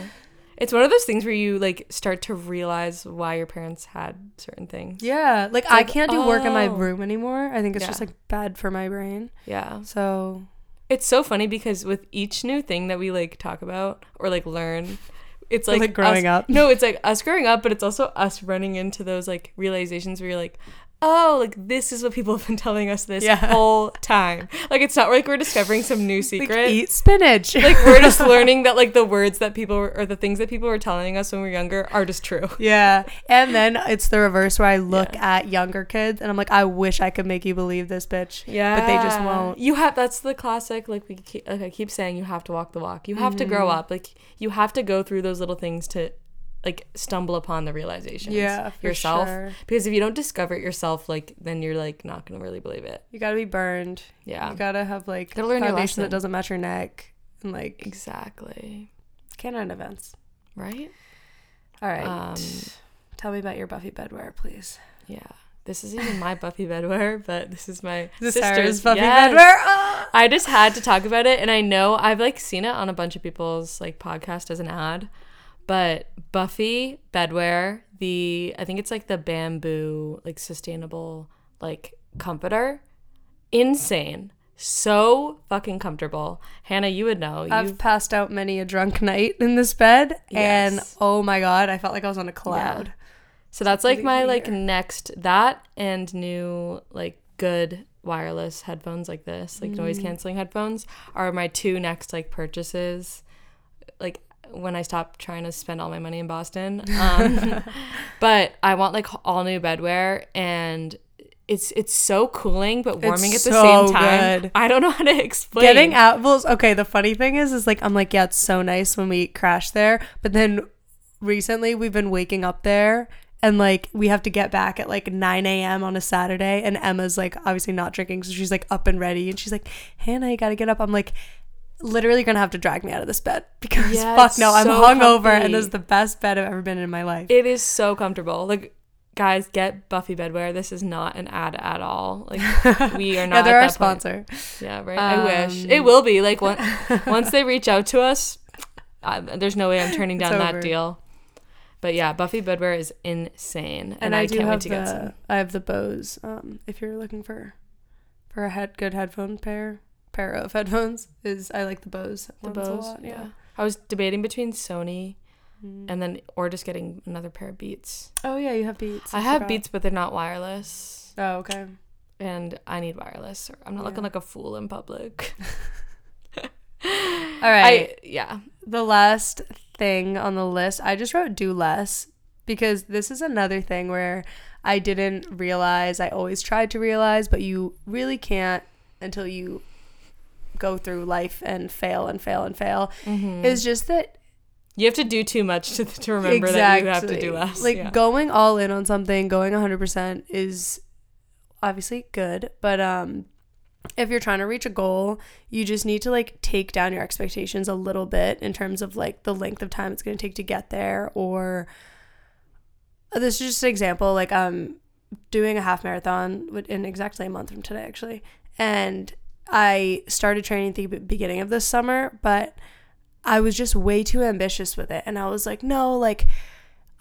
It's one of those things where you, like, start to realize why your parents had certain things. Yeah. Like, like I can't do oh. work in my room anymore. I think it's yeah. just, like, bad for my brain. Yeah. So. It's so funny because with each new thing that we, like, talk about or, like, learn... It's like, like growing us, up. No, it's like us growing up, but it's also us running into those, like, realizations where you're like, oh, like, this is what people have been telling us this yeah. whole time. Like, it's not like we're discovering some new secret. Like, eat spinach. Like, we're just learning that, like, the words that people were, or the things that people were telling us when we were younger are just true. Yeah. And then it's the reverse where I look yeah. at younger kids and I'm like, I wish I could make you believe this, bitch. Yeah. But they just won't. You have, that's the classic, like, we keep, like I keep saying, you have to walk the walk. You have mm-hmm. to grow up. Like, you have to go through those little things to, like, stumble upon the realizations yeah, yourself. Sure. Because if you don't discover it yourself, like, then you're, like, not going to really believe it. You got to be burned. Yeah. You got to have, like, a foundation that doesn't match your neck. And, like. Exactly. Can't end events. Right? All right. Um, Tell me about your Buffy bedwear, please. Yeah. This isn't even my Buffy bedwear, but this is my this sister's Buffy yes. bedwear. Oh! I just had to talk about it, and I know I've like seen it on a bunch of people's like podcast as an ad, but Buffy bedwear, the I think it's like the bamboo like sustainable like comforter, insane. So fucking comfortable. Hannah, you would know. You've... I've passed out many a drunk night in this bed, yes. and oh my god, I felt like I was on a cloud. Yeah. So that's like my like next, that and new like good wireless headphones like this, like mm. noise canceling headphones are my two next like purchases. Like when I stop trying to spend all my money in Boston. Um, but I want like all new bedwear, and it's it's so cooling but warming it's at the so same time. Good. I don't know how to explain. Getting apples. Okay, the funny thing is is like I'm like, yeah, it's so nice when we crash there, but then recently we've been waking up there. And, like, we have to get back at, like, nine a.m. on a Saturday. And Emma's, like, obviously not drinking. So she's, like, up and ready. And she's like, Hannah, you got to get up. I'm, like, literally going to have to drag me out of this bed. Because, yeah, fuck no, so I'm hungover. Comfy. And this is the best bed I've ever been in my life. It is so comfortable. Like, guys, get Buffy bedwear. This is not an ad at all. Like, we are not yeah, they're at that our point. Sponsor. Yeah, right? Um, I wish. It will be. Like, one, once they reach out to us, I, there's no way I'm turning down that deal. But yeah, Buffy bedwear is insane, and, and I, I can't wait to the, get some. I have the Bose. Um, if you're looking for for a head good headphone pair, pair of headphones, is I like the Bose. The Bose, a lot, yeah. yeah. I was debating between Sony, mm. and then or just getting another pair of Beats. Oh yeah, you have Beats. I, I have forgot. Beats, but they're not wireless. Oh okay. And I need wireless. Or I'm not yeah. looking like a fool in public. All right. I, yeah. The last thing on the list, I just wrote do less, because this is another thing where I didn't realize, I always tried to realize, but you really can't until you go through life and fail and fail and fail. Mm-hmm. It's just that you have to do too much to, to remember exactly. that you have to do less. Like yeah. going all in on something, going one hundred percent is obviously good, but um if you're trying to reach a goal, you just need to like take down your expectations a little bit in terms of like the length of time it's going to take to get there. Or this is just an example, like I'm doing a half marathon in exactly a month from today actually, and I started training at the beginning of this summer, but I was just way too ambitious with it, and I was like, no, like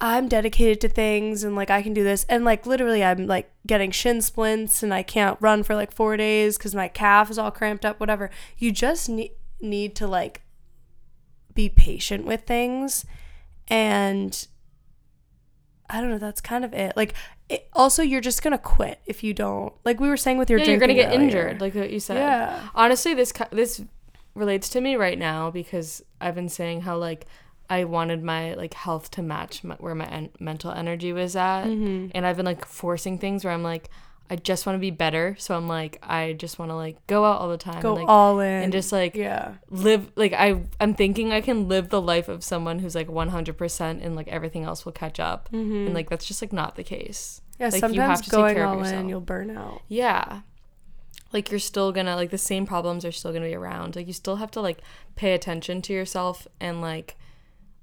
I'm dedicated to things and like I can do this, and like literally I'm like getting shin splints and I can't run for like four days because my calf is all cramped up, whatever. You just ne- need to like be patient with things, and I don't know, that's kind of it. Like it, also you're just gonna quit if you don't, like we were saying with your yeah, drinking you're gonna get earlier. Injured like what you said. Yeah. Honestly, this this relates to me right now because I've been saying how like I wanted my like health to match my, where my en- mental energy was at, mm-hmm. and I've been like forcing things where I'm like, I just want to be better, so I'm like, I just want to like go out all the time, go and, like, all in, and just like yeah, live like I I'm thinking I can live the life of someone who's like one hundred percent, and like everything else will catch up, mm-hmm. and like that's just like not the case. Yeah, like, sometimes you have to going take care all of in, you'll burn out. Yeah. Like, you're still gonna, like, the same problems are still gonna be around. Like, you still have to, like, pay attention to yourself, and, like,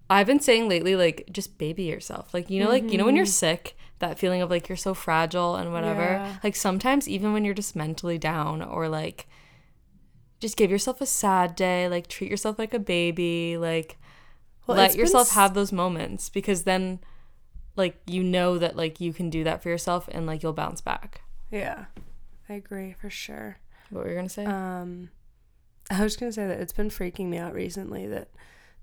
I've been saying lately, like, just baby yourself. Like, you know, mm-hmm. like, you know when you're sick, that feeling of, like, you're so fragile and whatever. Yeah. Like, sometimes even when you're just mentally down, or, like, just give yourself a sad day. Like, treat yourself like a baby. Like, well, let yourself been... have those moments, because then, like, you know that, like, you can do that for yourself, and, like, you'll bounce back. Yeah. I agree for sure. What were you going to say? Um, I was going to say that it's been freaking me out recently that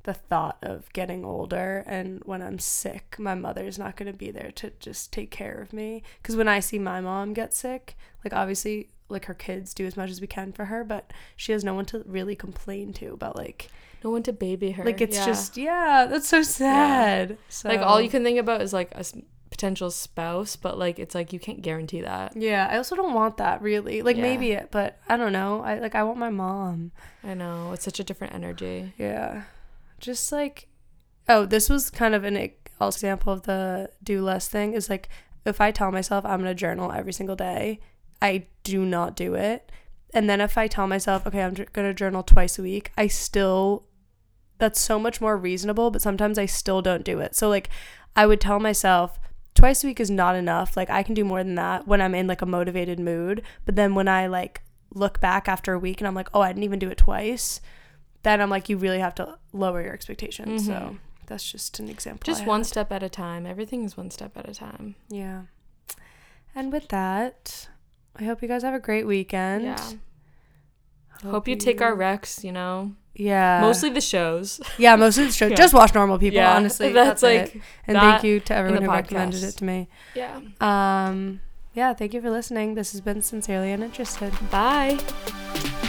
the thought of getting older, and when I'm sick, my mother's not going to be there to just take care of me. Because when I see my mom get sick, like obviously like her kids do as much as we can for her, but she has no one to really complain to about, like no one to baby her. Like it's yeah. just yeah, that's so sad. Yeah. So like all you can think about is like a potential spouse, but like it's like you can't guarantee that. Yeah, I also don't want that really. Like yeah. maybe it, but I don't know. I like I want my mom. I know, it's such a different energy. Yeah. Just like, oh, this was kind of an example of the do less thing, is like if I tell myself I'm going to journal every single day, I do not do it. And then if I tell myself, okay, I'm going to journal twice a week, I still, that's so much more reasonable, but sometimes I still don't do it. So like I would tell myself, twice a week is not enough. Like, I can do more than that when I'm in like a motivated mood. But then when I like look back after a week and I'm like, oh, I didn't even do it twice, then I'm like, you really have to lower your expectations. Mm-hmm. So that's just an example. Just I one had. step at a time. Everything is one step at a time. Yeah. And with that, I hope you guys have a great weekend. Yeah. Hope, hope you, you take our recs, you know. Yeah. Mostly the shows. Yeah, mostly the shows. Yeah. Just watch Normal People, yeah. honestly. That's, that's like it. And thank you to everyone who podcast. recommended it to me. Yeah. Um, yeah, thank you for listening. This has been Sincerely Uninterested. Bye.